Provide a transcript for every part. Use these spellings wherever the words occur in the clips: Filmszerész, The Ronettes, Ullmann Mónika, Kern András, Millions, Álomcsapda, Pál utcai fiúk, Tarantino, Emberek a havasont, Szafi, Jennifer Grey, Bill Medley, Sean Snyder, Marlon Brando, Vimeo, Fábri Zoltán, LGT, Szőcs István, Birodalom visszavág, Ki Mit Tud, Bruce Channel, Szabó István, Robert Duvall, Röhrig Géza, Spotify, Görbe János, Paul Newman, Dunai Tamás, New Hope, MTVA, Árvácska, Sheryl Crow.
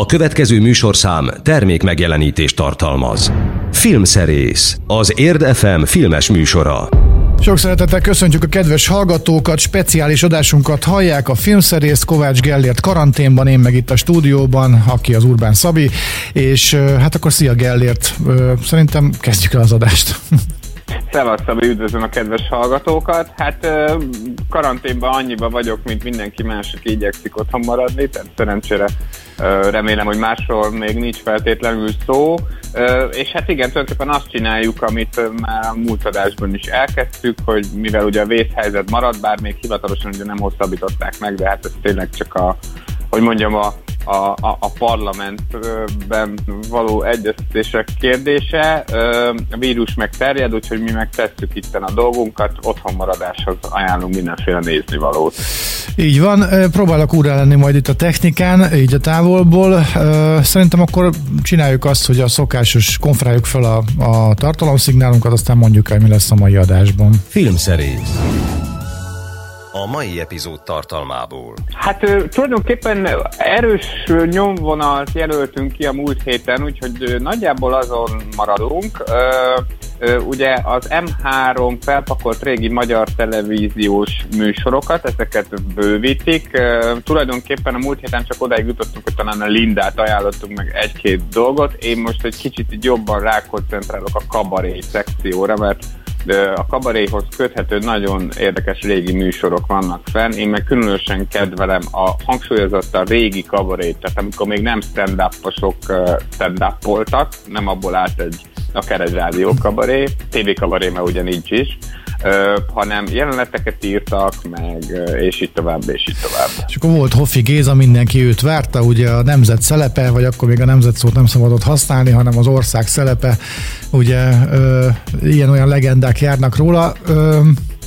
A következő műsorszám termékmegjelenítést tartalmaz. Filmszerész, az Érd FM filmes műsora. Sok szeretettel köszöntjük a kedves hallgatókat, speciális adásunkat hallják, a filmszerész Kovács Gellért karanténban, én meg itt a stúdióban, aki az Urbán Szabi, és hát akkor szia Gellért, szerintem kezdjük el az adást. Szelek szárnyán, üdvözlöm a kedves hallgatókat. Hát karanténban annyiba vagyok, mint mindenki más, aki igyekszik otthon maradni, tehát szerencsére remélem, hogy másról még nincs feltétlenül szó. És hát igen, tulajdonképpen azt csináljuk, amit már a múlt adásban is elkezdtük, hogy mivel ugye a vészhelyzet marad, bár még hivatalosan ugye nem hosszabbították meg, de hát ez tényleg csak a parlamentben való egyeztetések kérdése. A vírus megterjed, úgyhogy mi megtesszük itten a dolgunkat, otthon maradáshoz ajánlunk mindenféle néznivalót. Így van, próbálok úrrá lenni majd itt a technikán, így a távolból. Szerintem akkor csináljuk azt, hogy a szokásos konferáljuk fel a tartalomszignálunkat, aztán mondjuk el, mi lesz a mai adásban. Filmszerész. A mai epizód tartalmából. Hát tulajdonképpen erős nyomvonalt jelöltünk ki a múlt héten, úgyhogy nagyjából azon maradunk. Ugye az M3 felpakolt régi magyar televíziós műsorokat, ezeket bővítik. Tulajdonképpen a múlt héten csak odáig jutottunk, hogy talán a Lindát ajánlottunk meg egy-két dolgot. Én most egy kicsit jobban rákoncentrálok a kabaré szekcióra, mert a kabaréhoz köthető nagyon érdekes régi műsorok vannak fenn. Én meg különösen kedvelem a hangsúlyozottan régi kabarét, tehát amikor még nem stand-up-osok stand-up-oltak, nem abból állt egy akár egy rádió kabaré, tévékabaré már ugye nincs is, hanem jeleneteket írtak, meg és így tovább, és így tovább. És akkor volt Hofi Géza, mindenki őt várta, ugye a nemzet szelepe, vagy akkor még a nemzet szót nem szabadott használni, hanem az ország szelepe, ugye ilyen-olyan legendák járnak róla,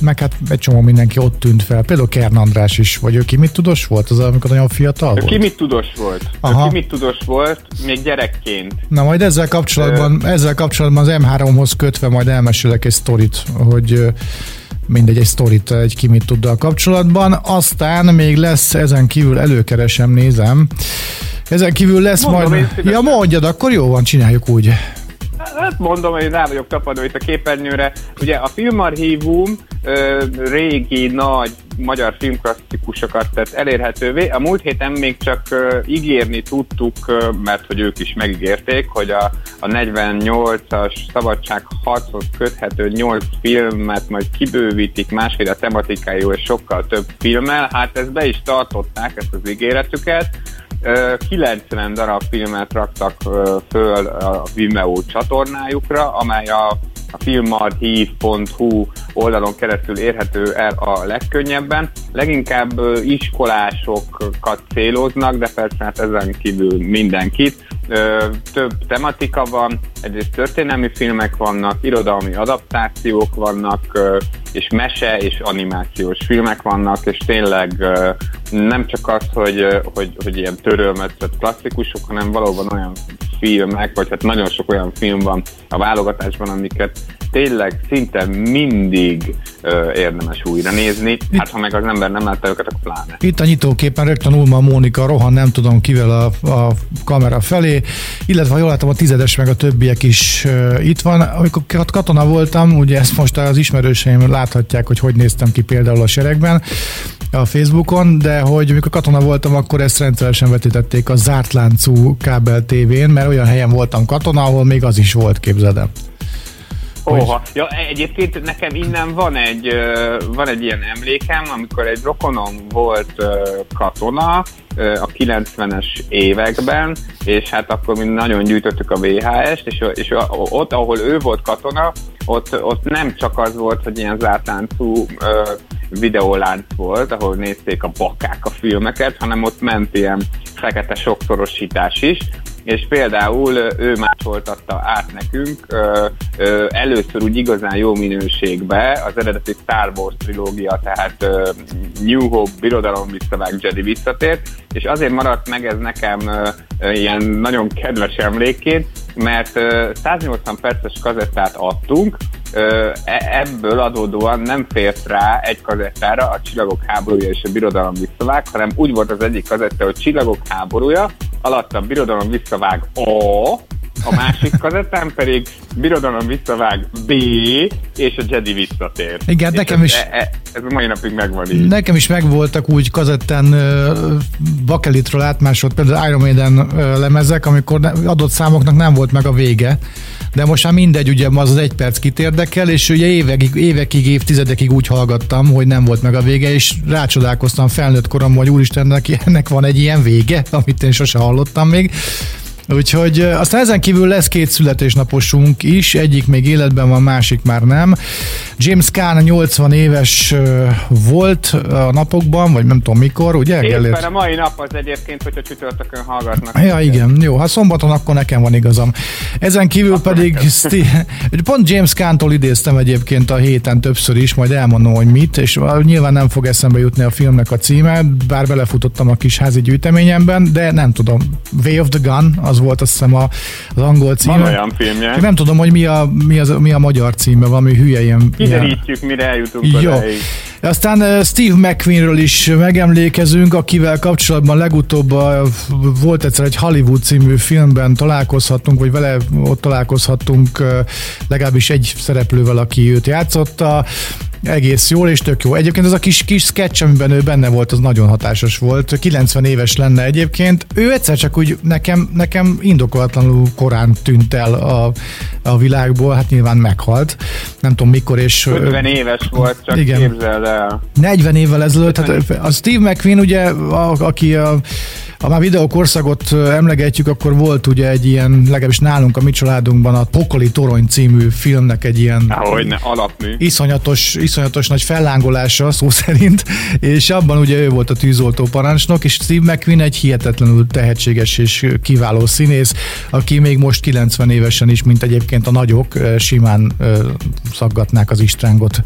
meg hát egy csomó mindenki ott tűnt fel, például Kern András is, vagy ő Ki Mit Tudós volt, az amikor nagyon fiatal volt? Ki Mit Tudós volt, még gyerekként. Na majd ezzel kapcsolatban az M3-hoz kötve majd elmesélek egy sztorit, hogy mindegy, egy sztorit egy Ki Mit Tuddal kapcsolatban, aztán még lesz ezen kívül Ja mondjad, akkor jó van, csináljuk úgy. Hát mondom, hogy rá vagyok tapadva itt a képernyőre. Ugye a Filmarchívum régi, nagy magyar filmklasszikusokat tett elérhetővé. A múlt héten még csak ígérni tudtuk, mert hogy ők is megígérték, hogy a 48-as Szabadság harchoz köthető 8 filmet majd kibővítik másféle a tematikájú és sokkal több filmmel. Hát ezt be is tartották, ezt az ígéretüket. 90 darab filmet raktak föl a Vimeo csatornájukra, amely a filmarchív.hu oldalon keresztül érhető el a legkönnyebben. Leginkább iskolásokat céloznak, de persze hát ezen kívül mindenkit. Több tematika van, egyrészt történelmi filmek vannak, irodalmi adaptációk vannak, és mese és animációs filmek vannak, és tényleg nem csak az, hogy ilyen törölmetszett klasszikusok, hanem valóban olyan filmek, vagy hát nagyon sok olyan film van a válogatásban, amiket tényleg szinte mindig érdemes újra nézni. Hát ha meg az ember nem látta őket, akkor pláne. Itt a nyitóképpen rögtön Ullmann Mónika rohan nem tudom kivel a kamera felé, illetve ha jól látom a tizedes meg a többiek is itt van. Amikor katona voltam, ugye ezt most az ismerőseim láthatják, hogy néztem ki például a seregben a Facebookon, de hogy amikor katona voltam, akkor ezt rendszeresen vetítették a zárt láncú kábel tévén, mert olyan helyen voltam katona, ahol még az is volt, képzeldem. Oha. Ja, egyébként nekem innen van egy ilyen emlékem, amikor egy rokonom volt katona a 90-es években, és hát akkor mi nagyon gyűjtöttük a VHS-t, és ott, ahol ő volt katona, ott nem csak az volt, hogy ilyen zártláncú videólánc volt, ahol nézték a bakák a filmeket, hanem ott ment ilyen fekete sokszorosítás is, és például ő másoltatta át nekünk először úgy igazán jó minőségbe az eredeti Star Wars trilógia, tehát New Hope, Birodalom visszavág, Jedi visszatért, és azért maradt meg ez nekem ilyen nagyon kedves emlékként, mert 180 perces kazettát adtunk, ebből adódóan nem fért rá egy kazettára a Csillagok háborúja és a Birodalom visszavág, hanem úgy volt az egyik kazetta, hogy Csillagok háborúja, alattam Birodalom visszavág A, a másik kazettán pedig Birodalom visszavág B, és a Jedi visszatér. Igen, és nekem is. Ez a mai napig megvan így. Nekem is megvoltak úgy kazettán bakelitről átmásolt, például Iron Maiden lemezek, amikor adott számoknak nem volt meg a vége. De most már mindegy, ugye az az egy perc kit érdekel, és ugye évekig, évtizedekig úgy hallgattam, hogy nem volt meg a vége, és rácsodálkoztam felnőtt koromban, hogy úristennek, ennek van egy ilyen vége, amit én sose hallottam még. Úgyhogy aztán ezen kívül lesz 2 születésnaposunk is, egyik még életben van, másik már nem. James Caan 80 éves volt a napokban, vagy nem tudom mikor, ugye? Éppen a mai nap az egyébként, hogyha csütörtökön hallgatnak. Ja, igen, jó, ha szombaton, akkor nekem van igazam. Ezen kívül akkor pedig pont James Caan-tól idéztem egyébként a héten többször is, majd elmondom, hogy mit, és nyilván nem fog eszembe jutni a filmnek a címe, bár belefutottam a kis házi gyűjteményemben, de nem tudom. Way of the Gun, az volt azt hiszem az angol címe. Van olyan filmje. Nem tudom, hogy mi a magyar címe, valami hülye ilyen. Kiderítjük, mire eljutunk. Jó. Aztán Steve McQueenről is megemlékezünk, akivel kapcsolatban legutóbb volt egyszer egy Hollywood című filmben találkozhattunk, vagy vele ott találkozhattunk legalábbis egy szereplővel, aki őt játszotta. Egész jól és tök jó. Egyébként az a kis sketch, amiben ő benne volt, az nagyon hatásos volt. 90 éves lenne egyébként. Ő egyszer csak úgy nekem indokolatlanul korán tűnt el a világból, hát nyilván meghalt. Nem tudom mikor, és... 50 éves volt, csak igen. Képzeld el. 40 évvel ezelőtt. Hát a Steve McQueen ugye, aki ha már videókorszagot emlegetjük, akkor volt ugye egy ilyen, legalábbis nálunk a mi családunkban a Pokoli Torony című filmnek egy ilyen iszonyatos nagy fellángolása szó szerint, és abban ugye ő volt a tűzoltó parancsnok, és Steve McQueen egy hihetetlenül tehetséges és kiváló színész, aki még most 90 évesen is, mint egyébként a nagyok, simán szaggatnák az istrángot,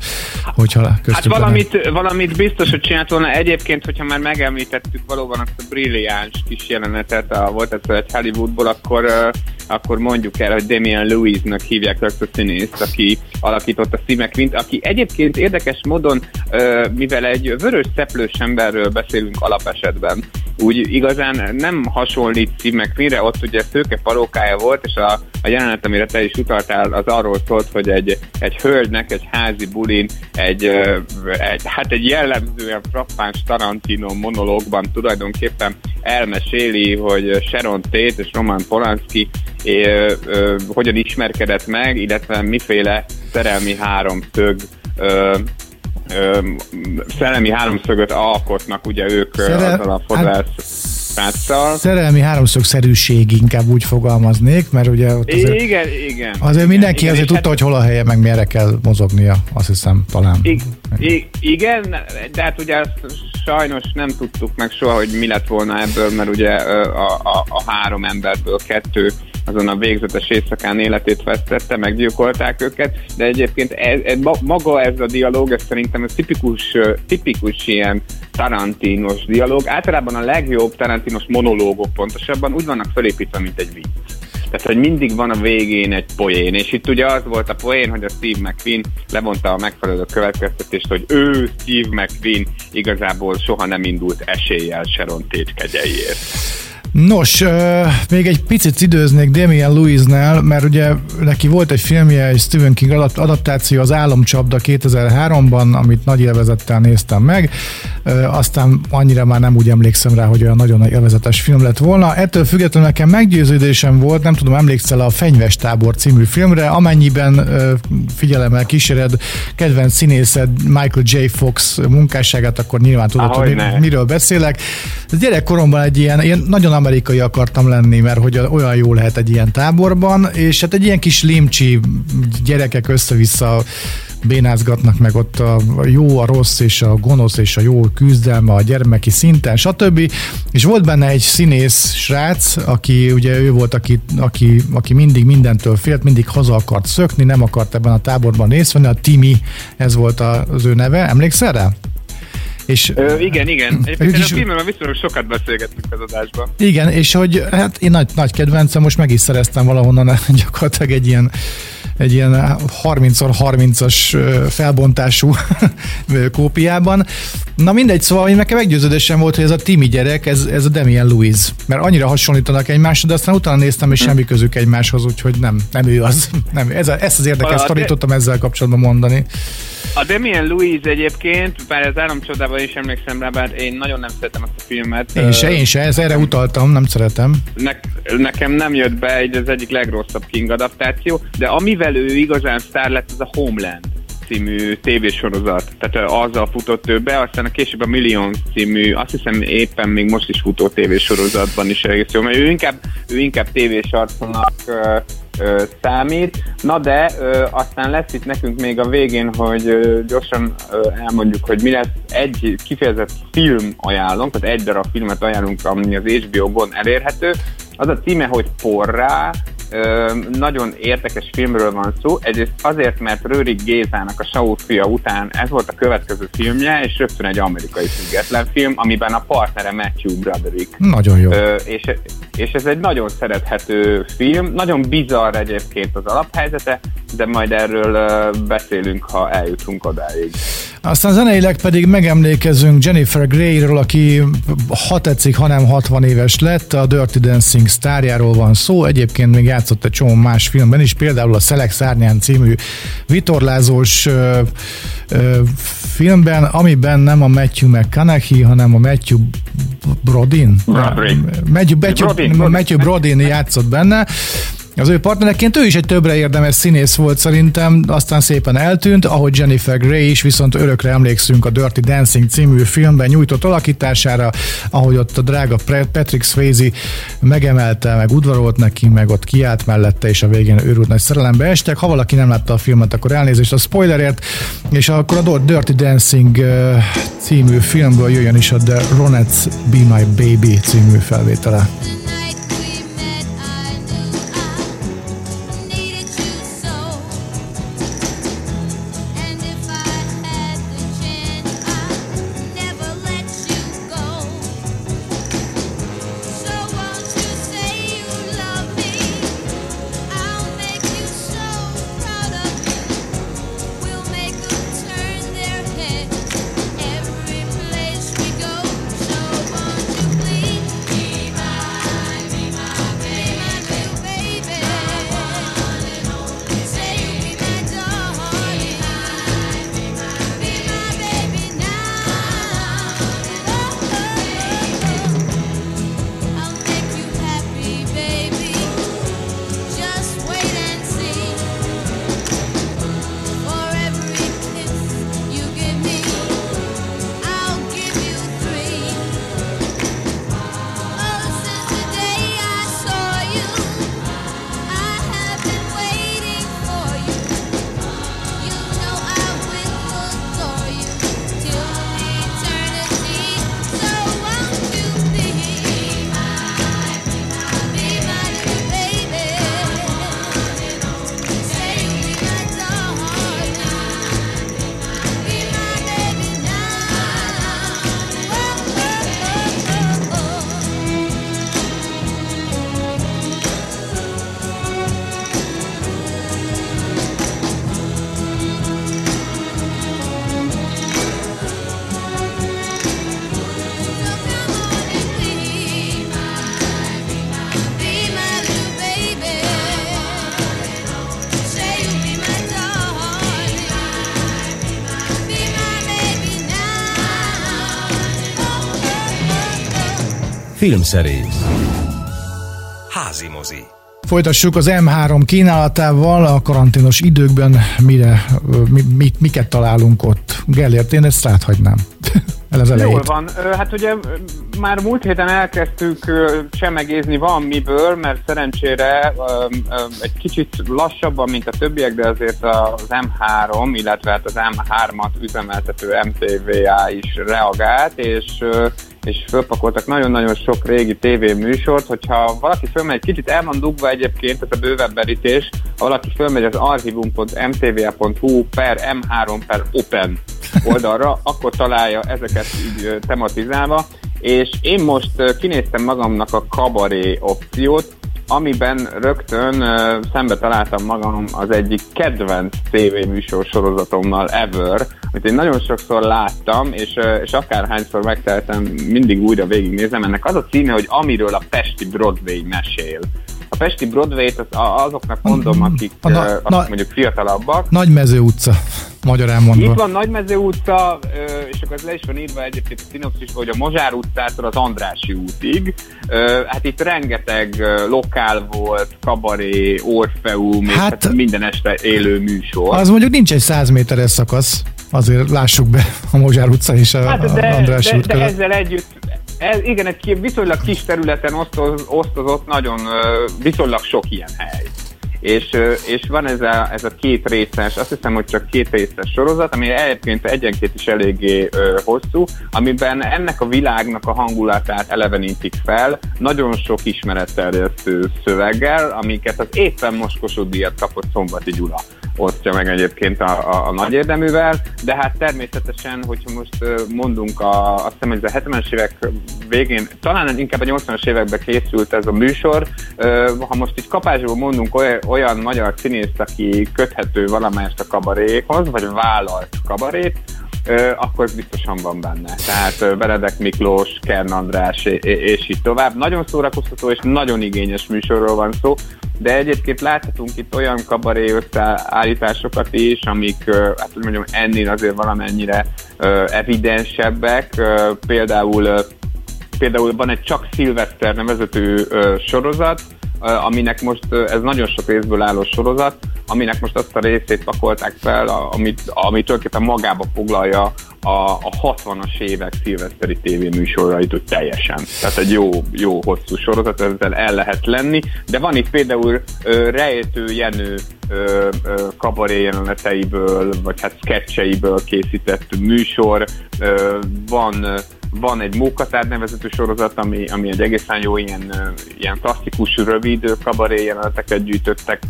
hogyha köztük. Hát valamit biztos, hogy csinált volna egyébként, hogyha már megemlítettük valóban azt a brilliáns kis jelenetet, volt egyszer egy Hollywoodból, akkor mondjuk el, hogy Damian Lewisnak hívják azt a színészt, aki alakította Steve McQueen-t, aki egyébként érdekes módon, mivel egy vörös szeplős emberről beszélünk alapesetben, úgy igazán nem hasonlít Steve McQueen-re, ott ugye szőke parókája volt, és a jelenet, amire te is utaltál, az arról szólt, hogy egy hölgynek, egy házi bulin, egy jellemzően frappáns Tarantino monológban tulajdonképpen elmeséli, hogy Sharon Tate és Roman Polanski hogyan ismerkedett meg, illetve miféle szerelmi háromszögöt alkotnak ugye ők azzal a fodrászpáccal. Szerelmi háromszögszerűség inkább úgy fogalmaznék, mert ugye ott azért, igen. Azért mindenki igen, azért tudta, hogy hol a helye, meg merre kell mozognia, azt hiszem talán. Igen, de hát ugye sajnos nem tudtuk meg soha, hogy mi lett volna ebből, mert ugye a 3 emberből 2 azon a végzetes éjszakán életét vesztette, meggyilkolták őket, de egyébként maga ez a dialóg, ez szerintem ez tipikus ilyen tarantinos dialóg. Általában a legjobb tarantinos monológok pontosabban úgy vannak felépítve, mint egy vicc. Tehát, hogy mindig van a végén egy poén, és itt ugye az volt a poén, hogy a Steve McQueen levonta a megfelelő következtetést, hogy ő, Steve McQueen igazából soha nem indult eséllyel Sharon Tate kegyeiért. Nos, még egy picit időznék Damian Lewisnál, mert ugye neki volt egy filmje, egy Stephen King adaptáció, az Álomcsapda 2003-ban, amit nagy élvezettel néztem meg, aztán annyira már nem úgy emlékszem rá, hogy olyan nagyon élvezetes film lett volna. Ettől függetlenül nekem meggyőződésem volt, nem tudom, emlékszel a Fenyves tábor című filmre, amennyiben figyelemmel kíséred kedvenc színészed Michael J. Fox munkásságát, akkor nyilván tudod, hogy miről beszélek. Gyerekkoromban egy ilyen nagyon amerikai akartam lenni, mert hogy olyan jó lehet egy ilyen táborban, és hát egy ilyen kis limcsi gyerekek össze-vissza bénázgatnak meg ott a jó, a rossz és a gonosz és a jó küzdelme a gyermeki szinten, stb. És volt benne egy színész srác, aki ugye ő volt, aki mindig mindentől félt, mindig haza akart szökni, nem akart ebben a táborban részt venni, a Timi, ez volt az ő neve, emlékszel rá? És igen. Egyébként a filmben viszonylag sokat beszélgettünk az adásban. Igen, és hogy hát én nagy kedvencem, most meg is szereztem valahonnan gyakorlatilag egy ilyen egy ilyen 30x30-as felbontású kópiában. Na mindegy, szóval nekem meggyőződésem volt, hogy ez a Timi gyerek, ez a Damian Lewis. Mert annyira hasonlítanak egymásra, de aztán utána néztem, és semmi közük egymáshoz, úgyhogy nem ő az. Nem, ezt az érdekes tanítottam ezzel kapcsolatban mondani. A Damian Lewis egyébként, bár az Államcsodában is emlékszem rá, bár én nagyon nem szeretem azt a filmet. Én se, ez erre utaltam, nem szeretem. Nekem nem jött be, így az egyik legrosszabb King adaptáció, de amivel ő igazán sztár lett, az a Homeland című tévésorozat. Tehát azzal futott ő be, aztán a később a Millions című, azt hiszem éppen még most is futó tévésorozatban is egész jó, mert ő inkább tévésarcnak számít. Na de aztán lesz itt nekünk még a végén, hogy gyorsan elmondjuk, hogy mi lesz. Egy kifejezett film ajánlunk, tehát egy darab filmet ajánlunk, ami az HBO-gon elérhető. Az a címe, hogy Porrá. Nagyon érdekes filmről van szó, egyrészt azért, mert Röhrig Gézának a Saul fia után ez volt a következő filmje, és rögtön egy amerikai független film, amiben a partnere Matthew Broderick. Nagyon jó. És ez egy nagyon szerethető film, nagyon bizarr egyébként az alaphelyzete, de majd erről beszélünk, ha eljutunk odáig. Aztán zeneileg pedig megemlékezünk Jennifer Greyről, aki ha tetszik, hanem 60 éves lett, a Dirty Dancing sztárjáról van szó, egyébként még játszott egy csomó más filmben is, például a Szelek szárnyán című vitorlázós filmben, amiben nem a Matthew McConaughey, hanem a Matthew Broderick játszott benne. Az ő partnereként ő is egy többre érdemes színész volt szerintem, aztán szépen eltűnt, ahogy Jennifer Grey is, viszont örökre emlékszünk a Dirty Dancing című filmben nyújtott alakítására, ahogy ott a drága Patrick Swayze megemelte, meg udvarolt neki, meg ott kiállt mellette, és a végén őrült nagy szerelembe estek. Ha valaki nem látta a filmet, akkor elnézést a spoilerért, és akkor a Dirty Dancing című filmből jöjjön is a The Ronettes Be My Baby című felvétele. Filmszerész. Házimozi. Folytassuk az M3 kínálatával a karanténos időkben, miket találunk ott. Gellért, én ezt ráthagynám. Jól van. Hát ugye már múlt héten elkezdtük csemegézni valamiből, mert szerencsére egy kicsit lassabban, mint a többiek, de azért az M3, illetve hát az M3-at üzemeltető MTVA is reagált, és fölpakoltak nagyon-nagyon sok régi tévéműsort. Hogyha valaki fölmegy, egy kicsit el van dugva egyébként, ez a bővebb berítés, ha valaki fölmegy az archivum.mtva.hu/m3/open oldalra, akkor találja ezeket így tematizálva, és én most kinéztem magamnak a kabaré opciót, amiben rögtön szembe találtam magam az egyik kedvenc tévéműsor sorozatommal ever, amit én nagyon sokszor láttam, és akárhányszor megteltem, mindig újra végignézem. Ennek az a címe, hogy Amiről a Pesti Broadway mesél. A Pesti Broadway-t azoknak mondom, akik mondjuk fiatalabbak. Nagymező utca, magyarán mondva. Itt van Nagymező utca, és akkor ez le is van írva egyébként a szinopszis, hogy a Mozsár utcától az Andrássy útig. Hát itt rengeteg lokál volt, kabaré, orfeum, hát, és minden este élő műsor. Az mondjuk nincs egy 100 méteres szakasz, azért lássuk be a Mozsár utca és a Andrássy út. De ezzel együtt igen, egy viszonylag kis területen osztozott nagyon viszonylag sok ilyen hely. És van ez a két részes, azt hiszem, hogy csak két részes sorozat, ami egyébként egyenként is eléggé hosszú, amiben ennek a világnak a hangulatát elevenítik fel, nagyon sok ismeretterjesztő szöveggel, amiket az éppen most Kossuth díjat kapott Szombati Gyula osztja meg egyébként a nagy érdeművel, de hát természetesen, hogyha most mondunk, azt hiszem, hogy ez a 70-es évek végén, talán inkább a 80-as években készült ez a műsor, ha most így kapásból mondunk olyan magyar színészt, aki köthető valamelyest a kabaréhoz, vagy vállalt kabarét, akkor biztosan van benne. Tehát Benedek Miklós, Kern András és így tovább. Nagyon szórakoztató és nagyon igényes műsorról van szó, de egyébként láthatunk itt olyan kabaré összeállításokat is, amik, hát úgy mondjam, ennél azért valamennyire evidensebbek. Például van egy Csak Szilveszter nevezetű sorozat, aminek most, ez nagyon sok részből álló sorozat, aminek most azt a részét pakolták fel, ami tulajdonképpen magába foglalja a 60-as évek szilveszteri tévéműsorait, hogy teljesen. Tehát egy jó hosszú sorozat, ezzel el lehet lenni, de van itt például Rejtő Jenő kabaré jeleneteiből, vagy hát sketcheiből készített műsor, van egy Mókatár nevezetű sorozat, ami egy egészen jó ilyen klasszikus, rövid kabaré jeleneteket gyűjtöttek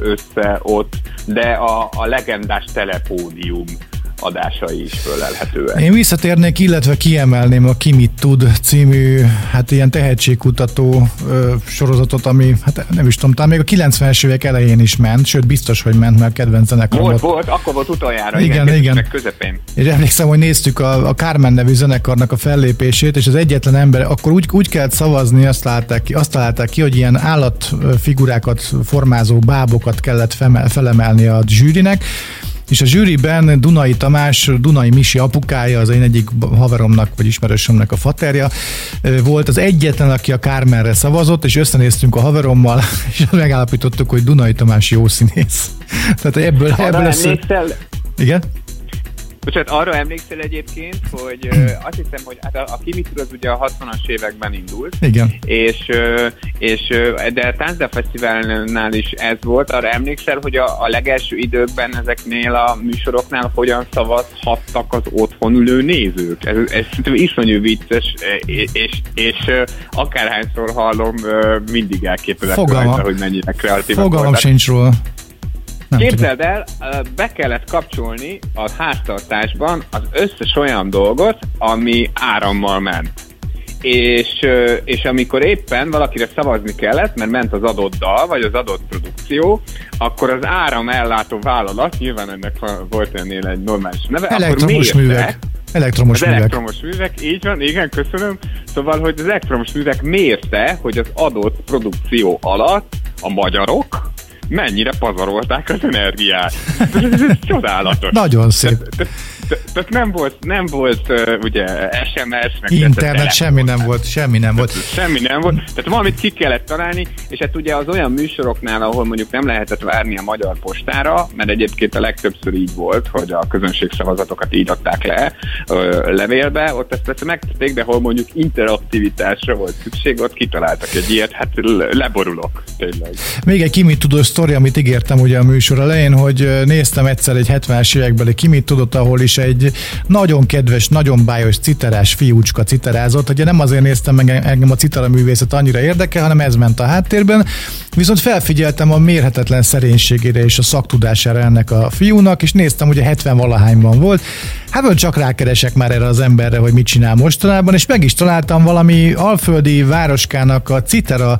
össze ott, de a legendás Telepódium adásai is fölelhetőek. Én visszatérnék, illetve kiemelném a Ki Mit Tud című, hát ilyen tehetségkutató sorozatot, ami, hát nem is tudom, talán még a 90-es évek elején is ment, sőt biztos, hogy ment, mert kedvenc zenekaromot. Volt, akkor volt utoljára, igen. Meg közepén. És emlékszem, hogy néztük a Carmen nevű zenekarnak a fellépését, és az egyetlen ember, akkor úgy kellett szavazni, azt találták ki, hogy ilyen állatfigurákat formázó bábokat kellett felemelni a zsűrinek, és a zsűriben Dunai Tamás, Dunai Misi apukája, az én egyik haveromnak vagy ismerősömnek a faterja volt az egyetlen, aki a Carmenre szavazott, és összenéztünk a haverommal, és megállapítottuk, hogy Dunai Tamás jó színész. Tehát ebből igen? Bocsánat, arra emlékszel egyébként, hogy azt hiszem, hogy hát a Ki Mit Tud az ugye a 60-as években indult. Igen. De a Táncda Fesztiválnál is ez volt. Arra emlékszel, hogy a legelső időkben ezeknél a műsoroknál hogyan szavazhattak az otthon ülő nézők? Ez iszonyú vicces, és akárhányszor hallom, mindig elképzelhető rajta, hogy mennyire kreatív. Fogalmam sincs róla. Képzeld el, be kellett kapcsolni a háztartásban az összes olyan dolgot, ami árammal ment. És amikor éppen valakire szavazni kellett, mert ment az adott dal, vagy az adott produkció, akkor az áram ellátó vállalat, nyilván ennek volt ennél egy normális neve, elektromos akkor mérte. Elektromos művek, így van, igen, köszönöm. Szóval, hogy az elektromos művek mérte, hogy az adott produkció alatt a magyarok mennyire pazarolták az energiát. Ez csodálatos. Nagyon szép. Tehát nem volt ugye SMS, meg internet, semmi nem volt. Tehát valamit ki kellett találni, és hát ugye az olyan műsoroknál, ahol mondjuk nem lehetett várni a magyar postára, mert egyébként a legtöbbször így volt, hogy a közönségszavazatokat így adták le levélbe, ott ezt persze megtették, de hol mondjuk interaktivitásra volt szükség, ott kitaláltak egy ilyet, hát leborulok tényleg. Még egy Ki Mit Tud sztori, amit ígértem ugye a műsor elején, hogy néztem egyszer egy 70-es évekbeli Ki Mit Tudot, ahol is és egy nagyon kedves, nagyon bájos citerás fiúcska citerázott. Ugye nem azért néztem meg, engem a citaraművészet annyira érdekel, hanem ez ment a háttérben. Viszont felfigyeltem a mérhetetlen szerénységére és a szaktudására ennek a fiúnak, és néztem, hogy a 70-valahányban volt. Hát csak rákeresek már erre az emberre, hogy mit csinál mostanában, és meg is találtam valami alföldi városkának a citera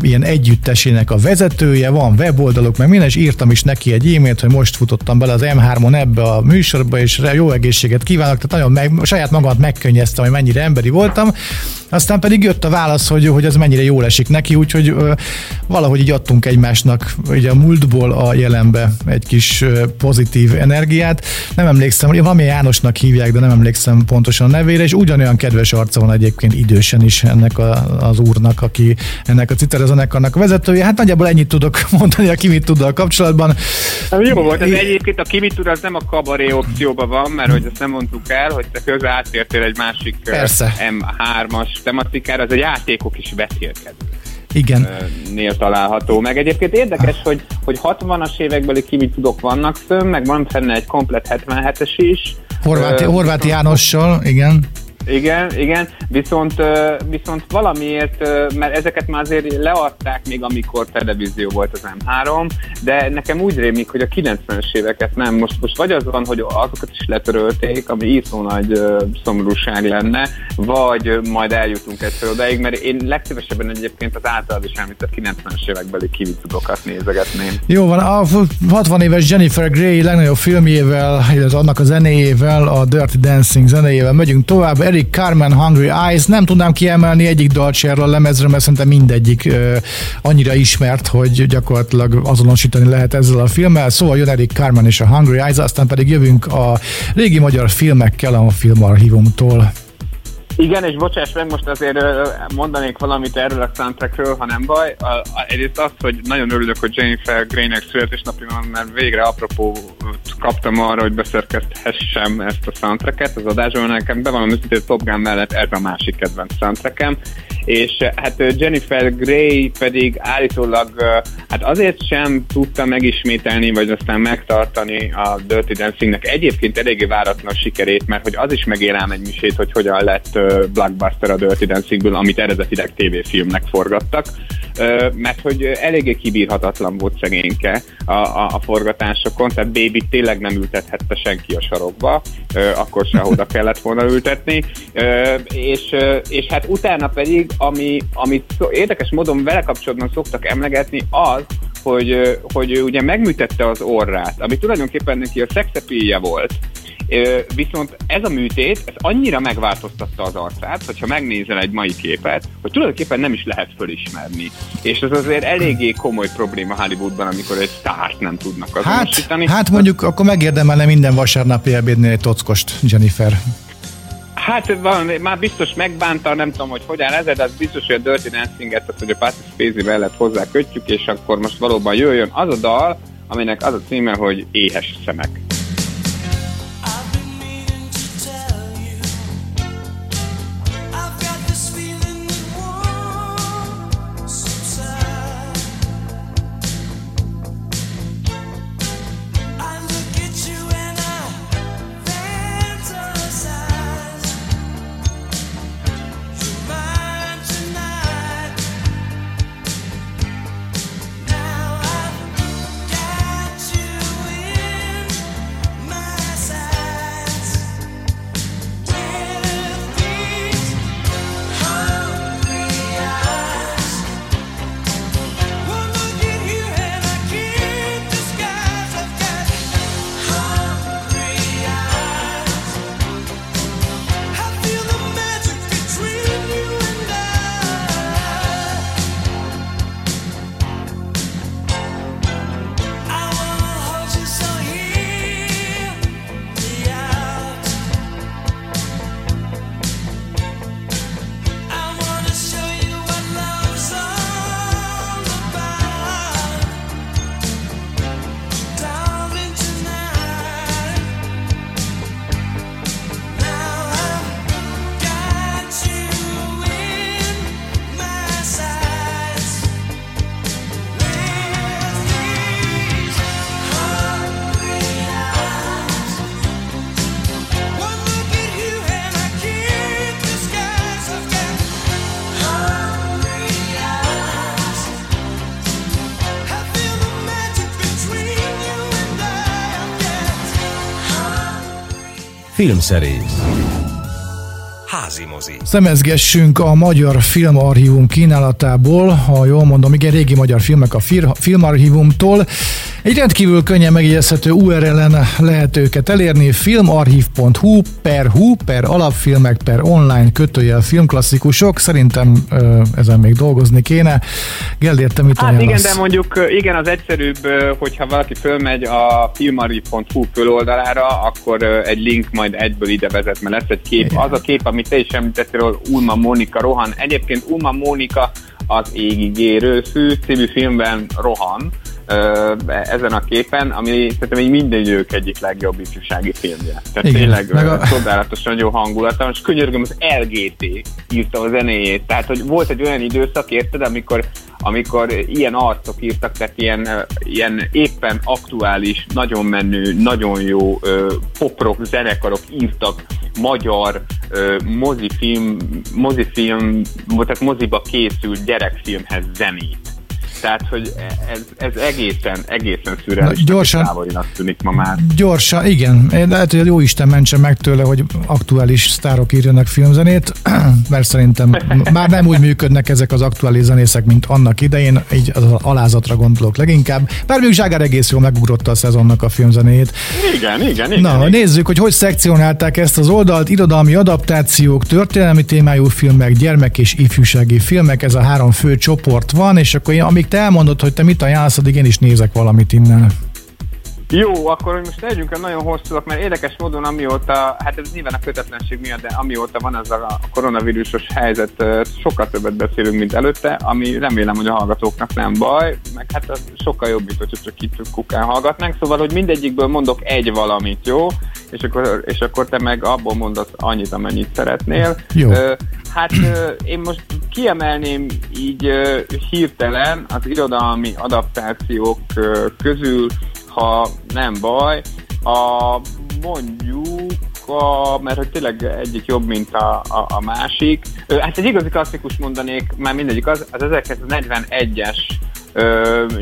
ilyen együttesének a vezetője, van weboldalok, meg minden, és írtam is neki egy e-mailt, hogy most futottam bele az M3-on ebbe a műsorba, és jó egészséget kívánok, tehát nagyon saját magamat megkönnyeztem, hogy mennyire emberi voltam. Aztán pedig jött a válasz, hogy ez mennyire jól esik neki, úgyhogy valahogy így adtunk egymásnak ugye a múltból a jelenbe egy kis pozitív energiát. Nem emlékszem, hogy valami Jánosnak hívják, de nem emlékszem pontosan a nevére, és ugyanolyan kedves arca van egyébként idősen is ennek az úrnak, aki ennek a citerezenekarnak a vezetője. Hát nagyjából ennyit tudok mondani a Ki Mit Tuddal kapcsolatban. Jó volt, ez egyébként a Ki Mit Tud az nem a kabaré opcióban van, mert hogy ezt nem mondtuk el, hogy te közben átértél egy másik M3-as tematikára, az a játékok is vetélkedő. Igen. Nél található meg. Egyébként érdekes, hogy 60-as évekbeli Ki Mit Tudok vannak fönn, meg van fenne egy komplet 77-es is. Horváth Jánossal, igen. Igen, viszont valamiért, mert ezeket már azért leadták még, amikor televízió volt az M3, de nekem úgy rémlik, hogy a 90-es éveket nem. Most vagy az van, hogy azokat is letörölték, ami iszonyú nagy szomorúság lenne, vagy majd eljutunk egyszer odáig, mert én legszívesebben egyébként az általad is említett 90-es évekbeli Ki Mit Tudokat nézegetném. Jó van, a 60 éves Jennifer Grey legnagyobb filmjével, illetve annak a zenéjével, a Dirty Dancing zenéjével megyünk tovább. Carmen, Hungry Eyes, nem tudnám kiemelni egyik dalt se erről a lemezről, mert szerintem mindegyik annyira ismert, hogy gyakorlatilag azonosítani lehet ezzel a filmmel. Szóval jön Eric Carmen és a Hungry Eyes, aztán pedig jövünk a régi magyar filmekkel a Filmarchívumtól. Igen, és bocsáss meg, most azért mondanék valamit erről a soundtrackről, ha nem baj. Egyrészt az, hogy nagyon örülök, hogy Jennifer Greynek születésnapja van, mert végre apropót kaptam arra, hogy beszerkeszthessem ezt a soundtracket az adásban. Nekem bevallom őszintén, a Top Gun mellett ez a másik kedvenc soundtrackem. És hát Jennifer Grey pedig állítólag hát azért sem tudta megismételni, vagy aztán megtartani a Dirty Dancingnek egyébként eléggé váratlan sikerét, mert hogy az is megél ám egy misét, hogy hogyan lett blockbuster a Dirty Dancingből, amit eredetileg tévéfilmnek forgattak, mert hogy eléggé kibírhatatlan volt szegényke a forgatásokon, tehát Babyt tényleg nem ültethette senki a sarokba, akkor se oda kellett volna ültetni, és hát utána pedig, amit érdekes módon vele kapcsolatban szoktak emlegetni, az, hogy ugye megműtette az orrát, ami tulajdonképpen neki a szexepílje volt, viszont ez a műtét, ez annyira megváltoztatta az arcát, hogyha megnézel egy mai képet, hogy tulajdonképpen nem is lehet fölismerni. És ez azért eléggé komoly probléma Hollywoodban, amikor egy sztárt nem tudnak azonosítani. Hát mondjuk akkor megérdemelne minden vasárnapi ebédnél egy tockost, Jennifer. Hát van, már biztos megbánta, nem tudom, hogy hogyan ezzel, de az biztos, hogy a Dirty Dancing-et, az, hogy a Patrick Swayze mellett hozzá kötjük, és akkor most valóban jöjjön az a dal, aminek az a címe, hogy Éhes szemek. Filmszerész. Házimozi. Szemezgessünk a Magyar Filmarchívum kínálatából, ha jól mondom, igen, régi magyar filmek a Filmarchívumtól. Egy rendkívül könnyen megjegyezhető URL-en lehet őket elérni, filmarchív.hu/alapfilmek/online-filmklasszikusok. Szerintem ezen még dolgozni kéne. Gellért, te mit ajánlasz? Hát igen, de mondjuk igen, az egyszerűbb, hogyha valaki fölmegy a filmarchív.hu föloldalára, akkor egy link majd egyből ide vezet, mert lesz egy kép. Igen. Az a kép, amit te is említettél, Ullmann Mónika rohan. Egyébként Ullmann Mónika az Égig érő fű című filmben rohan ezen a képen, ami szerintem minden idők egyik legjobb ifjúsági filmje. Tehát igen, tényleg csodálatosan jó hangulata. Most könyörgöm, az LGT írta a zenéjét. Tehát, hogy volt egy olyan időszak, érted, amikor ilyen arcok írtak, tehát ilyen éppen aktuális, nagyon menő, nagyon jó poprock zenekarok írtak magyar mozifilm, tehát moziba készült gyerekfilmhez zenét. Tehát, hogy ez egészen szürreális, távolinak tűnik ma már. Gyorsan, igen. Lehet, hogy a jó Isten mentse meg tőle, hogy aktuális sztárok írjanak filmzenét, mert szerintem már nem úgy működnek ezek az aktuális zenészek, mint annak idején, így az alázatra gondolok leginkább. Bár még Zságár egész jól megugrotta a szezonnak a filmzenét. Igen. Na, nézzük, hogy szekcionálták ezt az oldalt. Irodalmi adaptációk, történelmi témájú filmek, gyermek és ifjúsági filmek, ez a három fő csoport van, és akkor amíg te elmondod, hogy te mit ajánlsz, addig én is nézek valamit innen. Jó, akkor most legyünk el nagyon hosszúak, mert érdekes módon amióta, hát ez nyilván a kötetlenség miatt, de amióta van ez a koronavírusos helyzet, sokkal többet beszélünk, mint előtte, ami remélem, hogy a hallgatóknak nem baj, meg hát az sokkal jobb, mint hogyha csak itt kukán hallgatnánk, szóval, hogy mindegyikből mondok egy valamit, jó? És akkor te meg abból mondasz annyit, amennyit szeretnél. Jó. Hát én most kiemelném így hirtelen az irodalmi adaptációk közül, ha nem baj, mert hogy tényleg egyik jobb, mint a másik. Hát egy igazi klasszikus mondanék, már mindegyik az 1941-es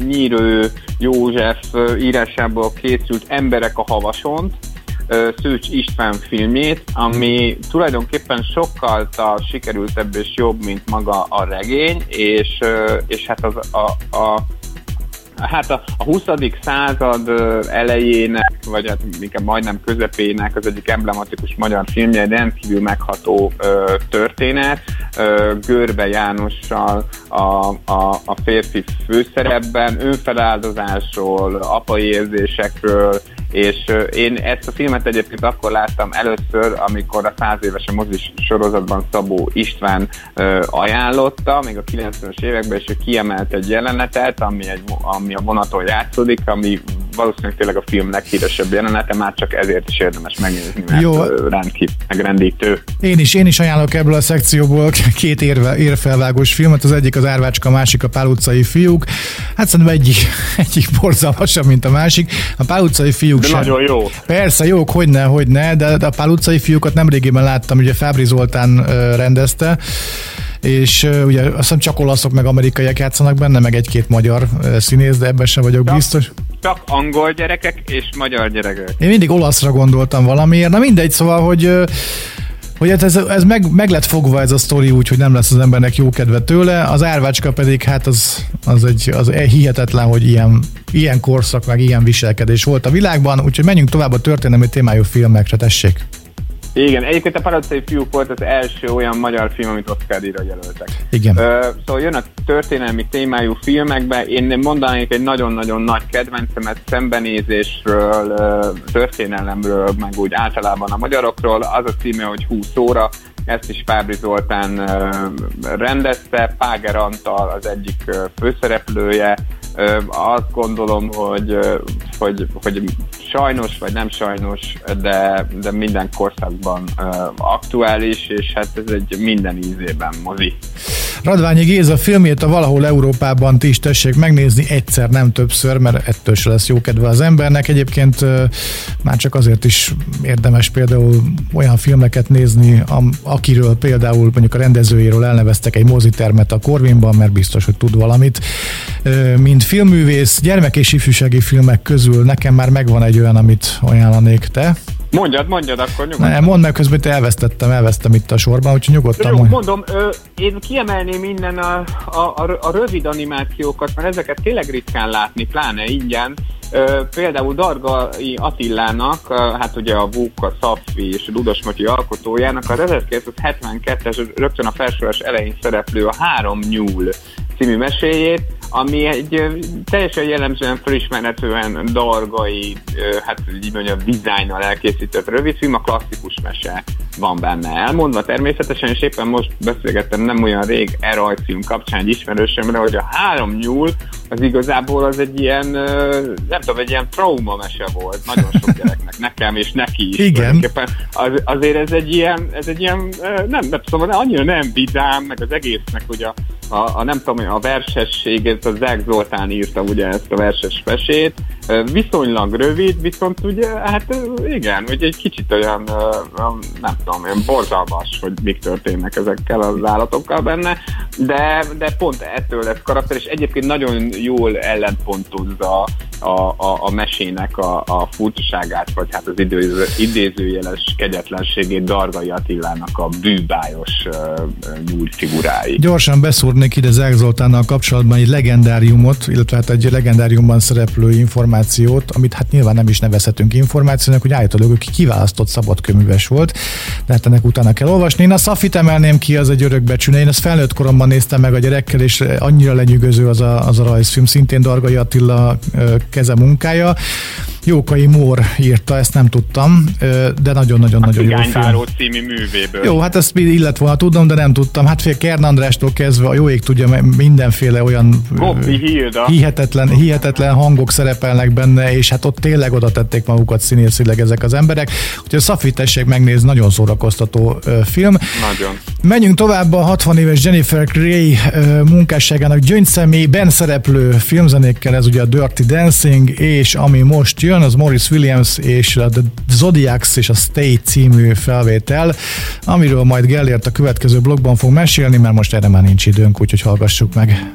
Nyírő József írásából készült Emberek a havasont, Szőcs István filmjét, ami tulajdonképpen sokkal sikerültebb és jobb, mint maga a regény, és hát az a 20. század elejének, vagy hát inkább majdnem közepének az egyik emblematikus magyar filmje, rendkívül megható történet. Görbe Jánossal a férfi főszerepben, önfeláldozásról, apai érzésekről, és én ezt a filmet egyébként akkor láttam először, amikor a 100 éves a mozis sorozatban Szabó István ajánlotta, még a 90-es években, és ő kiemelt egy jelenetet, ami a vonaton játszódik, ami valószínűleg tényleg a film leghíresebb jelenete, már csak ezért is érdemes megnézni, mert jó, megrendítő. Én is ajánlok ebből a szekcióból két érfelvágós filmet, az egyik az Árvácska, a másik a Pál utcai fiúk. Hát szerintem egyik borzalmasabb, mint a másik. A Pál utcai fiúk de sem. Nagyon jó. Persze, jók, hogyne, de a Pál utcai fiúkat nemrégében láttam, ugye Fábri Zoltán rendezte, és ugye azt hiszem csak olaszok meg amerikaiak játszanak benne, meg egy-két magyar színész, de ebben sem vagyok biztos. Csak angol gyerekek és magyar gyerekek. Én mindig olaszra gondoltam valamiért, na mindegy, szóval, hogy ez meg lett fogva ez a sztori úgy, hogy nem lesz az embernek jó kedve tőle, az Árvácska pedig hát az hihetetlen, hogy ilyen korszak, meg ilyen viselkedés volt a világban, úgyhogy menjünk tovább a történelmi témájú filmekre, tessék! Igen, egyébként a Pál utcai fiúk volt az első olyan magyar film, amit Oscar-díjra jelöltek. Igen. Szóval jön a történelmi témájú filmekbe, én mondanék egy nagyon-nagyon nagy kedvencemet szembenézésről, történelemről, meg úgy általában a magyarokról, az a címe, hogy 20 óra, ezt is Fábri Zoltán rendezte, Páger Antal az egyik főszereplője. Azt gondolom, hogy sajnos, vagy nem sajnos, de minden korszakban aktuális, és hát ez egy minden ízében mozi. Radványi Géza filmjét, a Valahol Európában, ti is tessék megnézni egyszer, nem többször, mert ettől se lesz jó kedve az embernek. Egyébként már csak azért is érdemes például olyan filmeket nézni, akiről például mondjuk a rendezőjéről elneveztek egy mozitermet a Corvinban, mert biztos, hogy tud valamit. Mint filmművész, gyermek és ifjúsági filmek közül nekem már megvan egy olyan, amit ajánlanék, te? Mondjad akkor nyugodtan. Ne, mondd meg közben, hogy elvesztettem itt a sorban, úgyhogy nyugodtan. Jó, mondom, én kiemelném innen a rövid animációkat, mert ezeket tényleg ritkán látni, pláne ingyen. Például Dargay Attilának, hát ugye a Vuk, a Szapfi és a Dudas Matyi alkotójának az 1972-es, rögtön a felsős elején szereplő a Három nyúl című meséjét, ami egy teljesen jellemzően felismerhetően dargai, hát így mondjam, dizájnnal elkészített rövidfilm, a klasszikus mese van benne elmondva természetesen, és éppen most beszélgettem nem olyan rég rajzfilm kapcsán egy ismerősömre, hogy a Három nyúl az igazából az egy ilyen, nem tudom, egy ilyen trauma mese volt nagyon sok gyereknek, nekem és neki is. Igen. Azért ez egy ilyen nem szóval annyira nem vidám, meg az egésznek, hogy a nem tudom, a versességét, a Zák Zoltán írta ugye ezt a verses mesét, viszonylag rövid, viszont ugye, hát igen, ugye egy kicsit olyan, nem tudom, olyan borzalmas, hogy mik történnek ezekkel az állatokkal benne, de pont ettől lesz karakter, és egyébként nagyon jól ellentpontozza a mesének a furcsaságát, vagy hát az idézőjeles kegyetlenségét Dargay Attilának a bűbájos nyúlfigurái. Gyorsan beszúrnék ide Zák Zoltánnal kapcsolatban egy legendáriumot, illetve hát egy legendáriumban szereplő információt, amit hát nyilván nem is nevezhetünk információnak, hogy állítólag ő kiválasztott szabadkőműves volt, de hát ennek utána kell olvasni. Én a Szafit emelném ki, az egy örökbecsű. Én azt felnőtt koromban néztem meg a gyerekkel, és annyira lenyűgöző az a rajzfilm, szintén Dargay Attila keze munkája. Jókai Mór írta, ezt nem tudtam, de nagyon-nagyon-nagyon jó film. A című művéből. Jó, hát ezt illet volna tudnom, de nem tudtam. Hát fél Kern Andrástól kezdve a jóég tudja, mindenféle olyan hihetetlen hangok szerepelnek benne, és hát ott tényleg oda tették magukat színészileg ezek az emberek. Úgyhogy a Szafi, tessék megnézni, nagyon szórakoztató film. Nagyon. Menjünk tovább, a 60 éves Jennifer Grey munkásságának gyöngyszemében szereplő filmzenékkel, ez ugye a Dirty Dancing, és ami most jön, az Morris Williams és a The Zodiacs és a Stay című felvétel, amiről majd Gellért a következő blogban fog mesélni, mert most erre már nincs időnk, úgyhogy hallgassuk meg.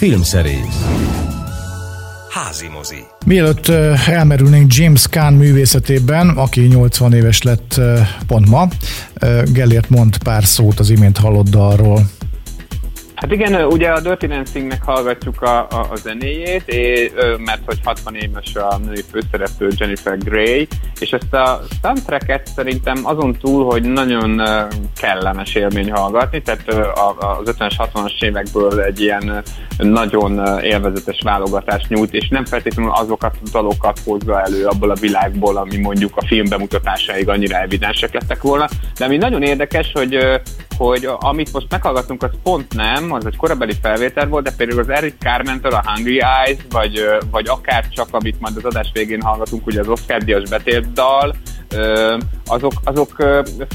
Filmszerész. Házimozi. Mielőtt elmerülnénk James Caan művészetében, aki 80 éves lett pont ma, Gellért mond pár szót az imént hallott dalról. Hát igen, ugye a Dirty Dancingnek hallgatjuk a zenéjét, mert hogy 60 éves a női főszereplő Jennifer Grey, és ezt a soundtracket szerintem azon túl, hogy nagyon kellemes élmény hallgatni, tehát az 50-60-as évekből egy ilyen nagyon élvezetes válogatást nyújt, és nem feltétlenül azokat a dalokat hozza elő abból a világból, ami mondjuk a film bemutatásáig annyira evidensek lettek volna, de ami nagyon érdekes, hogy amit most meghallgatunk, az pont nem, az egy korabeli felvétel volt, de például az Eric Carmentől a Hungry Eyes, vagy akár csak, amit majd az adás végén hallgatunk, ugye az Oscar-díjas betét dal, azok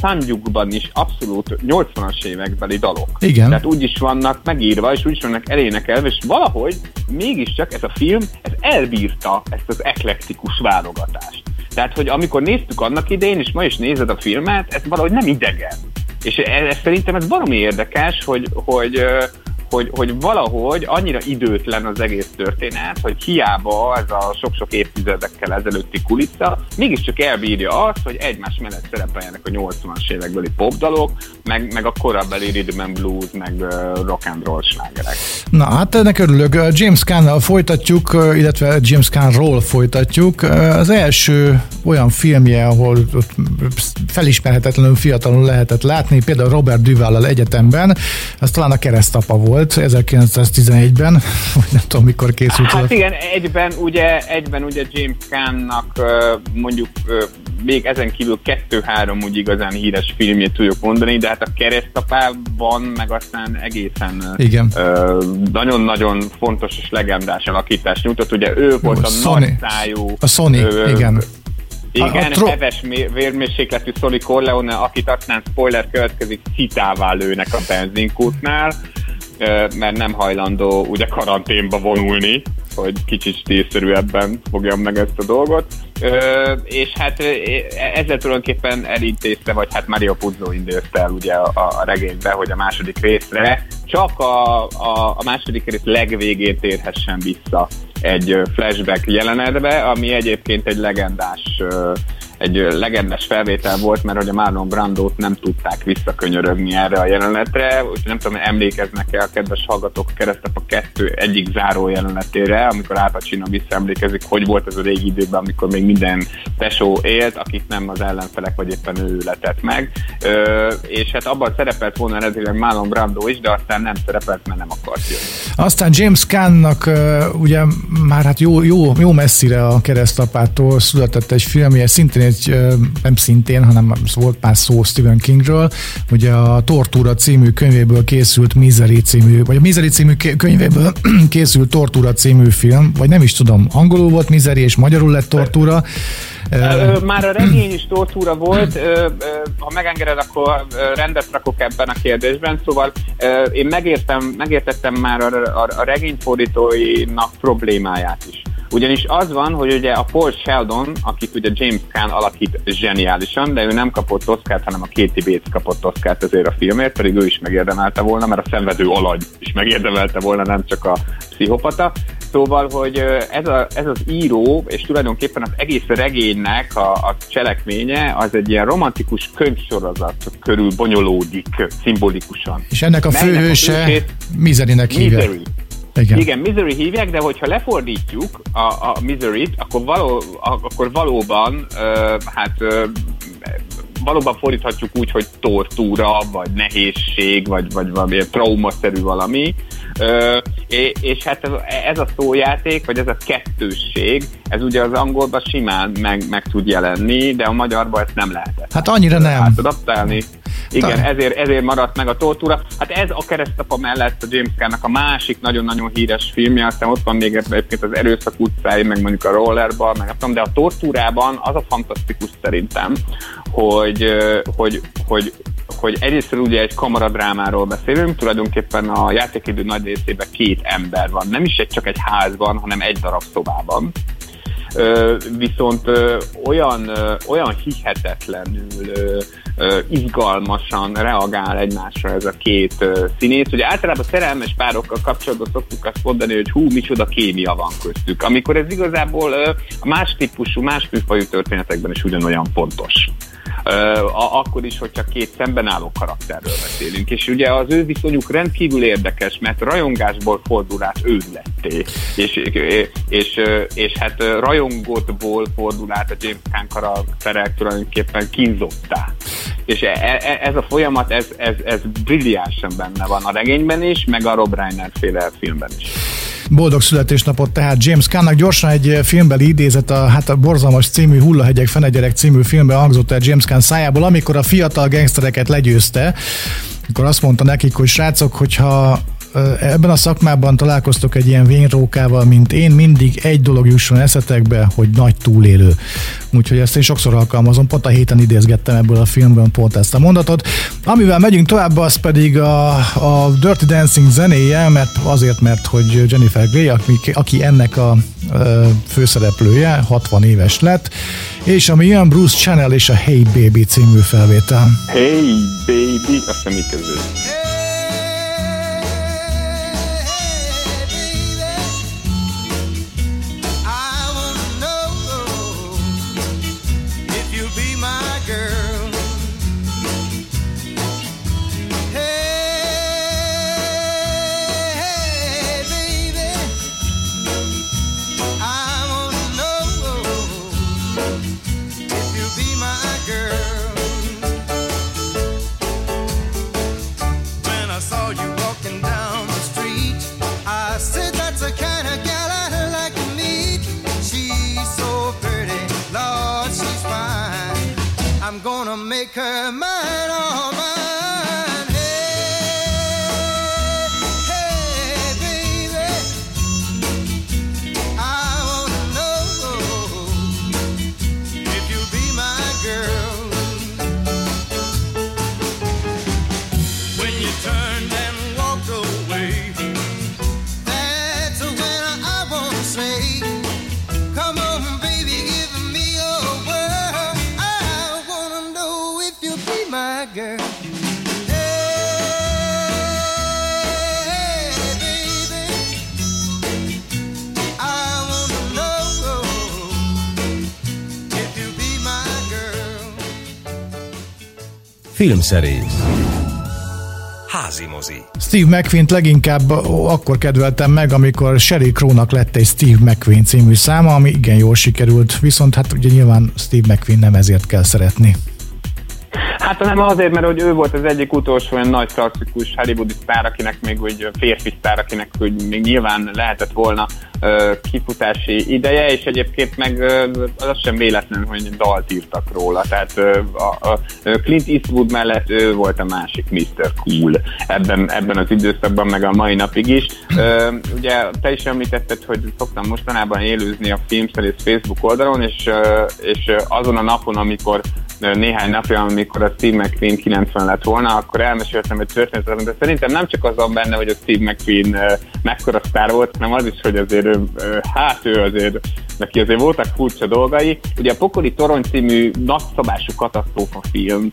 számjukban is abszolút 80-as évekbeli dalok. Igen. Tehát úgy is vannak megírva, és úgy is vannak elénekelve, és valahogy mégiscsak ez a film elbírta ezt az eklektikus válogatást. Tehát, hogy amikor néztük annak idején, és ma is nézed a filmet, ez valahogy nem idegen. És ez szerintem ez valami érdekes, hogy valahogy annyira időtlen az egész történet, hogy hiába ez a sok-sok évtizedekkel ezelőtti kulissza, mégiscsak elbírja azt, hogy egymás mellett szerepeljenek a 80-as évekbeli popdalok, meg a korabeli rhythm and blues, meg rock and roll slágerek. Na hát ennek örülök. James Caan-nal folytatjuk, illetve James Caan-ról folytatjuk. Az első olyan filmje, ahol felismerhetetlenül fiatalul lehetett látni, például Robert Duvall-al egyetemben, az talán a Keresztapa volt, 1911-ben, vagy nem tudom, mikor készült. Hát igen, egyben ugye James Caan-nak mondjuk még ezen kívül 2-3 úgy igazán híres filmjét tudjuk mondani, de hát a Keresztapában meg aztán egészen nagyon-nagyon fontos és legendás alakítást nyújtott. Ugye ő volt a nagyszájú... A Sony, igen. Igen, heves vérmérsékletű Sonny Corleone, akit aztán spoiler következik, citává lőnek a benzinkútnál, mert nem hajlandó ugye karanténba vonulni, hogy kicsit stílszerűebben fogjam meg ezt a dolgot. És hát ezzel tulajdonképpen elintézte, vagy hát Mario Puzo indőzte el ugye a regénybe, hogy a második részre csak a második rész legvégén térhessen vissza egy flashback jelenetbe, ami egyébként egy legendás felvétel volt, mert hogy a Marlon Brandót nem tudták visszakönyörögni erre a jelenetre, úgyhogy nem tudom, emlékeznek-e a kedves hallgatók Keresztapa 2 egyik záró jelenetére, amikor Al Pacino visszaemlékezik, hogy volt ez a régi időben, amikor még minden tesó élt, akit nem az ellenfelek, vagy éppen ő letett meg. És hát abban szerepelt volna eredetileg Marlon Brando is, de aztán nem szerepelt, mert nem akart jönni. Aztán James Caan-nak ugye már hát jó messzire a Keresztapától született egy filmje, hanem volt pár szó Stephen Kingről, ugye a Tortúra című könyvéből készült Misery című könyvéből készült Tortúra című film, vagy nem is tudom, angolul volt Misery és magyarul lett Tortúra. Már a regény is Tortúra volt, ha megengeded, akkor rendet rakok ebben a kérdésben, szóval én megértettem már a regényfordítóinak problémáját is. Ugyanis az van, hogy ugye a Paul Sheldon, akit ugye James Caan alakít zseniálisan, de ő nem kapott Oscart, hanem a Katie Bates kapott Oscart azért a filmért, pedig ő is megérdemelte volna, mert a szenvedő alany is megérdemelte volna, nem csak a pszichopata. Szóval, hogy ez az író, és tulajdonképpen az egész regénynek a cselekménye, az egy ilyen romantikus könyvsorozat körül bonyolódik szimbolikusan. És ennek a főhőse Miserynek hívják. Igen, Misery hívják, de hogyha lefordítjuk a Misery-t, akkor valóban valóban fordíthatjuk úgy, hogy tortúra, vagy nehézség, vagy valami traumaszerű valami. És hát ez a szójáték, vagy ez a kettősség, ez ugye az angolban simán meg tud jelenni, de a magyarban ezt nem lehetett. Hát annyira nem. Átadaptálni. Igen, ezért maradt meg a Tortúra. Hát ez a Keresztapa mellett a James Caan-nak a másik nagyon-nagyon híres filmje, aztán ott van még egyébként az Erőszak utcái, meg mondjuk a Rollerball, meg nem tudom, de a Tortúrában az a fantasztikus szerintem, hogy egyrészt ugye egy kamaradrámáról beszélünk, tulajdonképpen a játékidő nagy részében 2 ember van, nem is csak egy házban, hanem egy darab szobában. Viszont olyan hihetetlenül izgalmasan reagál egymásra ez a 2 színész. Ugye általában szerelmes párokkal kapcsolatban szoktuk azt mondani, hogy hú, micsoda kémia van köztük. Amikor ez igazából a más típusú, más műfajú történetekben is ugyanolyan fontos. Akkor is, hogyha 2 szembenálló karakterről beszélünk. És ugye az ő viszonyuk rendkívül érdekes, mert rajongásból fordul át őrületté. És hát rajongottból fordul át a James Caan karakterek tulajdonképpen kínzottá. És ez a folyamat, ez brilliánsan benne van a regényben is, meg a Rob Reiner féle filmben is. Boldog születésnapot tehát James Caan-nak. Gyorsan egy filmbeli idézet, a Borzalmas című Hullahegyek fenegyerek című filmben hangzott el James Caan szájából, amikor a fiatal gangstereket legyőzte, akkor azt mondta nekik, hogy srácok, hogyha ebben a szakmában találkoztok egy ilyen vénrókával, mint én, mindig egy dolog jusson eszetekbe, hogy nagy túlélő. Úgyhogy ezt én sokszor alkalmazom, pont a héten idézgettem ebből a filmben pont ezt a mondatot. Amivel megyünk tovább, az pedig a Dirty Dancing zenéje, mert hogy Jennifer Grey, aki ennek a főszereplője, 60 éves lett, és ami ilyen Bruce Channel és a Hey Baby című felvétel. Hey Baby, azt hiszem így kezdődik. Filmszerész. Házimozi. Steve McQueen-t leginkább akkor kedveltem meg, amikor Sheryl Crow-nak lett egy Steve McQueen című száma, ami igen jól sikerült, viszont hát ugye nyilván Steve McQueen nem ezért kell szeretni. Hát nem azért, mert hogy ő volt az egyik utolsó olyan nagy klasszikus hollywoodi sztár, akinek még úgy férfi sztár, akinek úgy még nyilván lehetett volna kifutási ideje, és egyébként meg az sem véletlen, hogy dalt írtak róla. Tehát a Clint Eastwood mellett ő volt a másik Mr. Cool ebben az időszakban, meg a mai napig is. Ugye te is említetted, hogy szoktam mostanában élőzni a Filmszerész Facebook oldalon, és azon a napon, amikor néhány napja, amikor a Steve McQueen 90 lett volna, akkor elmeséltem egy történetet, de szerintem nem csak az van benne, hogy a Steve McQueen mekkora sztár volt, hanem az is, hogy azért neki azért voltak furcsa dolgai. Ugye a Pokoli torony című nagyszabású katasztrófa film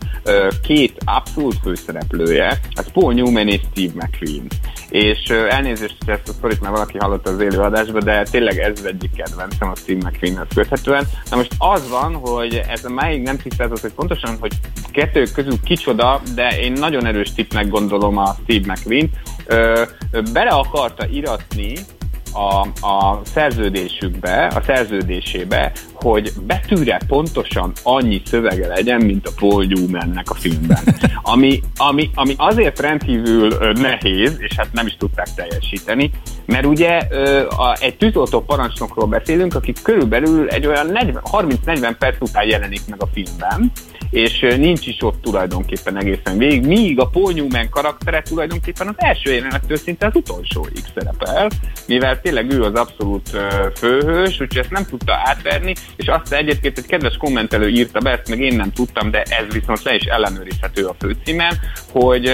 két abszolút főszereplője, az Paul Newman és Steve McQueen. És elnézést, hogy ezt a sztorit már valaki hallotta az élőadásban, de tényleg ez az egyik kedvencem a Steve McQueen-hez köthetően. Na most az van, hogy ez a máig nem tisztázott, hogy pontosan, hogy kettők közül kicsoda, de én nagyon erős tippnek gondolom a Steve McQueen. Bele akarta iratni a szerződésükbe, a szerződésébe, hogy betűre pontosan annyi szövege legyen, mint a Paul Newman-nek a filmben. Ami azért rendkívül nehéz, és hát nem is tudták teljesíteni, mert ugye egy tűzoltó parancsnokról beszélünk, aki körülbelül egy olyan 30-40 perc után jelenik meg a filmben, és nincs is ott tulajdonképpen egészen végig, míg a Paul Newman karaktere tulajdonképpen az első jelenettől szinte az utolsóig szerepel, mivel tényleg ő az abszolút főhős, úgyhogy ezt nem tudta átverni, és azt egyébként egy kedves kommentelő írta be, ezt meg én nem tudtam, de ez viszont le is ellenőrizhető a főcímen, hogy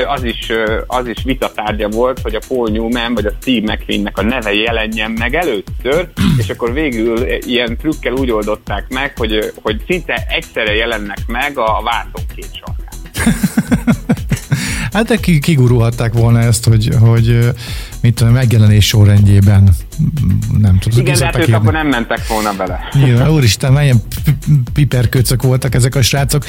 az is vitatárgya volt, hogy a Paul Newman vagy a Steve McQueen-nek a neve jelenjen meg először, és akkor végül ilyen trükkel úgy oldották meg, hogy szinte egyszerre jelennek meg a vászon két sarkán. Hát de kigurulhatták volna ezt, hogy mit tudom, megjelenés sorrendjében nem tudom. Igen, de hát ők akkor nem mentek volna bele. Jó, úristen, milyen piperköcök voltak ezek a srácok.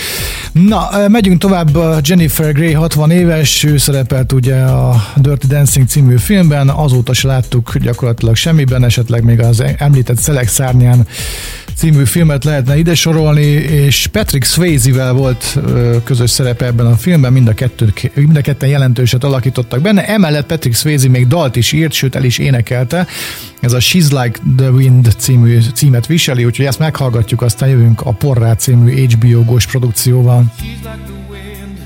Na, megyünk tovább. Jennifer Grey 60 éves, ő szerepelt ugye a Dirty Dancing című filmben, azóta se láttuk gyakorlatilag semmiben, esetleg még az említett Szelek szárnyán című filmet lehetne ide sorolni, és Patrick Swayze-vel volt közös szerepe ebben a filmben, mind a ketten jelentőset alakítottak benne, emellett Patrick Swayze még dalt is írt, sőt el is énekelte, ez a She's Like the Wind címet viseli, úgyhogy ezt meghallgatjuk, aztán jövünk a Porrá című HBO-gós produkcióval. She's like the wind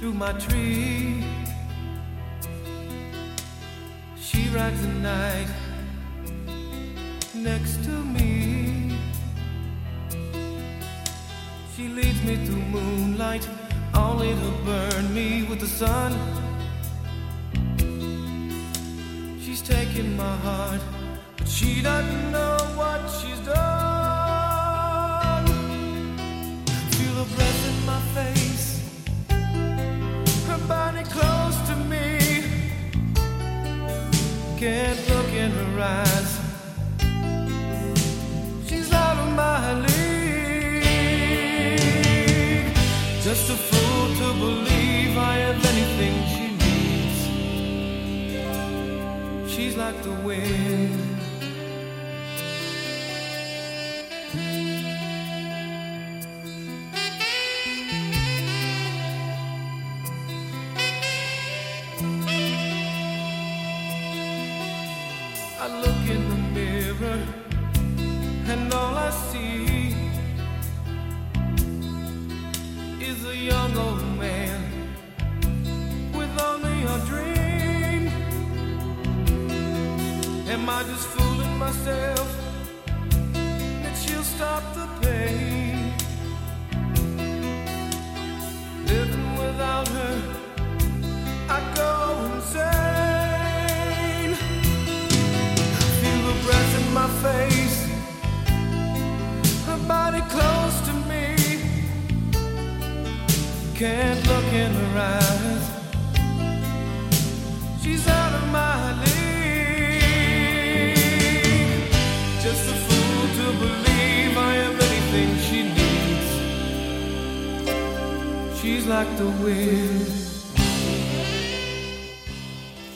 through my tree. She rides the night next to me. She leads me through moonlight, only to burn me with the sun. She's taken my heart, but she doesn't know what she's done. Feel her breath in my face, her body close to me. Can't look in her eyes, she's out of my league. Just a fool to believe I have anything she needs. She's like the wind.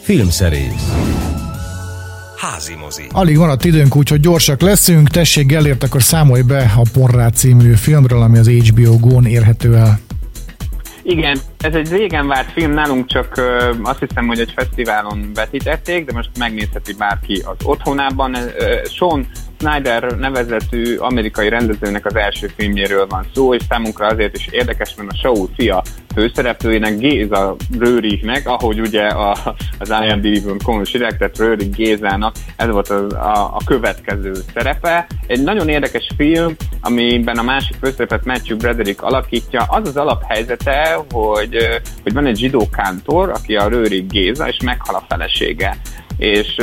Filmszerész. Házimozi. Alig maradt időnk, úgyhogy gyorsak leszünk. Tessék, Gellért, akkor számolj be a Porrá című filmről, ami az HBO Go-n érhető el. Igen, ez egy régen várt film, nálunk csak azt hiszem, hogy egy fesztiválon vetítették, de most megnézheti bárki az otthonában. Sean Snyder nevezetű amerikai rendezőnek az első filmjéről van szó, és számunkra azért is érdekes, mert a Saul fia főszereplőjének, Géza Röhrignek, ahogy ugye az IMDb-ben konusirek, tehát Röhrig Gézának ez volt a következő szerepe. Egy nagyon érdekes film, amiben a másik főszerepet Matthew Broderick alakítja. Az az alaphelyzete, hogy van egy zsidó kántor, aki a Röhrig Géza, és meghal a felesége. És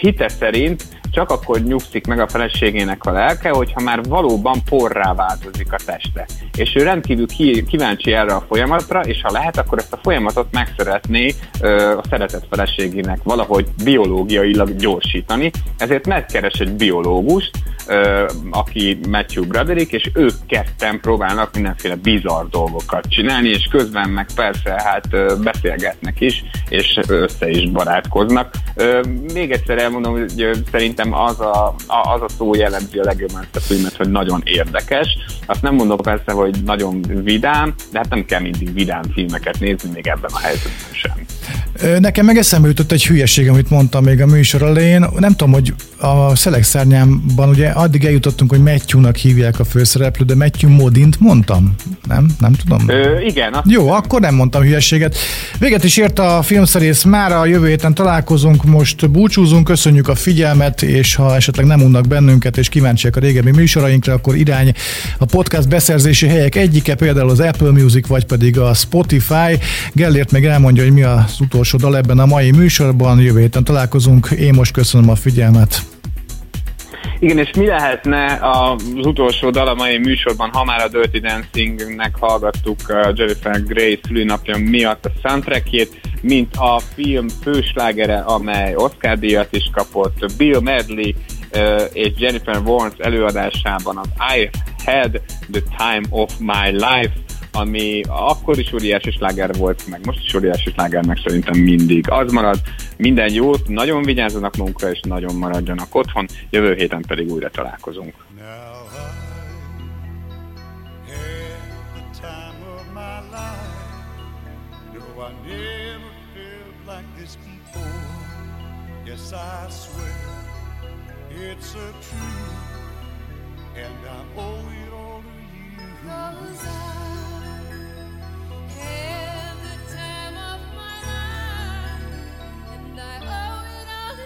hite szerint csak akkor nyugszik meg a feleségének a lelke, hogyha már valóban porrá változik a teste. És ő rendkívül kíváncsi erre a folyamatra, és ha lehet, akkor ezt a folyamatot meg szeretné a szeretett feleségének valahogy biológiailag gyorsítani. Ezért megkeres egy biológust, aki Matthew Broderick, és ők ketten próbálnak mindenféle bizarr dolgokat csinálni, és közben meg persze beszélgetnek is, és össze is barátkoznak. Még egyszer elmondom, hogy szerintem az a szó jellemzi a legjobban ezt a filmet, hogy nagyon érdekes. Azt nem mondom persze, hogy nagyon vidám, de hát nem kell mindig vidám filmeket nézni, még ebben a helyzetben sem. Nekem meg eszembe jutott egy hülyeség, amit mondtam még a műsor elején. Nem tudom, hogy a Szelek szárnyánban ugye addig eljutottunk, hogy Matthew-nak hívják a főszereplő, de Matthew Modint mondtam. Nem tudom. Igen. Jó, akkor nem mondtam hülyeséget. Véget is ért a Filmszerész mára, a jövő héten találkozunk, most búcsúzunk, köszönjük a figyelmet, és ha esetleg nem unnak bennünket, és kíváncsiak a régebbi műsorainkra, akkor irány a podcast beszerzési helyek egyike, például az Apple Music, vagy pedig a Spotify. Gellért meg elmondja, hogy mi az utolsó dal ebben a mai műsorban, jövő héten találkozunk, én most köszönöm a figyelmet. Igen, és mi lehetne az utolsó dal a mai műsorban, ha már a Dirty Dancingnek hallgattuk Jennifer Grey szülinapja miatt a soundtrackjét, mint a film főslágere, amely Oscar-díjat is kapott, Bill Medley és Jennifer Warnes előadásában az I Had the Time of My Life, ami akkor is óriási sláger volt, meg most is óriási sláger, meg szerintem mindig az marad. Minden jót, nagyon vigyázzanak magukra, és nagyon maradjanak otthon. Jövő héten pedig újra találkozunk. Had the time of my life, and I owe it all to you.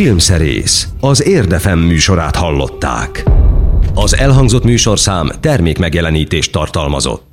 Filmszerész, az Érd FM műsorát hallották. Az elhangzott műsorszám termékmegjelenítést tartalmazott.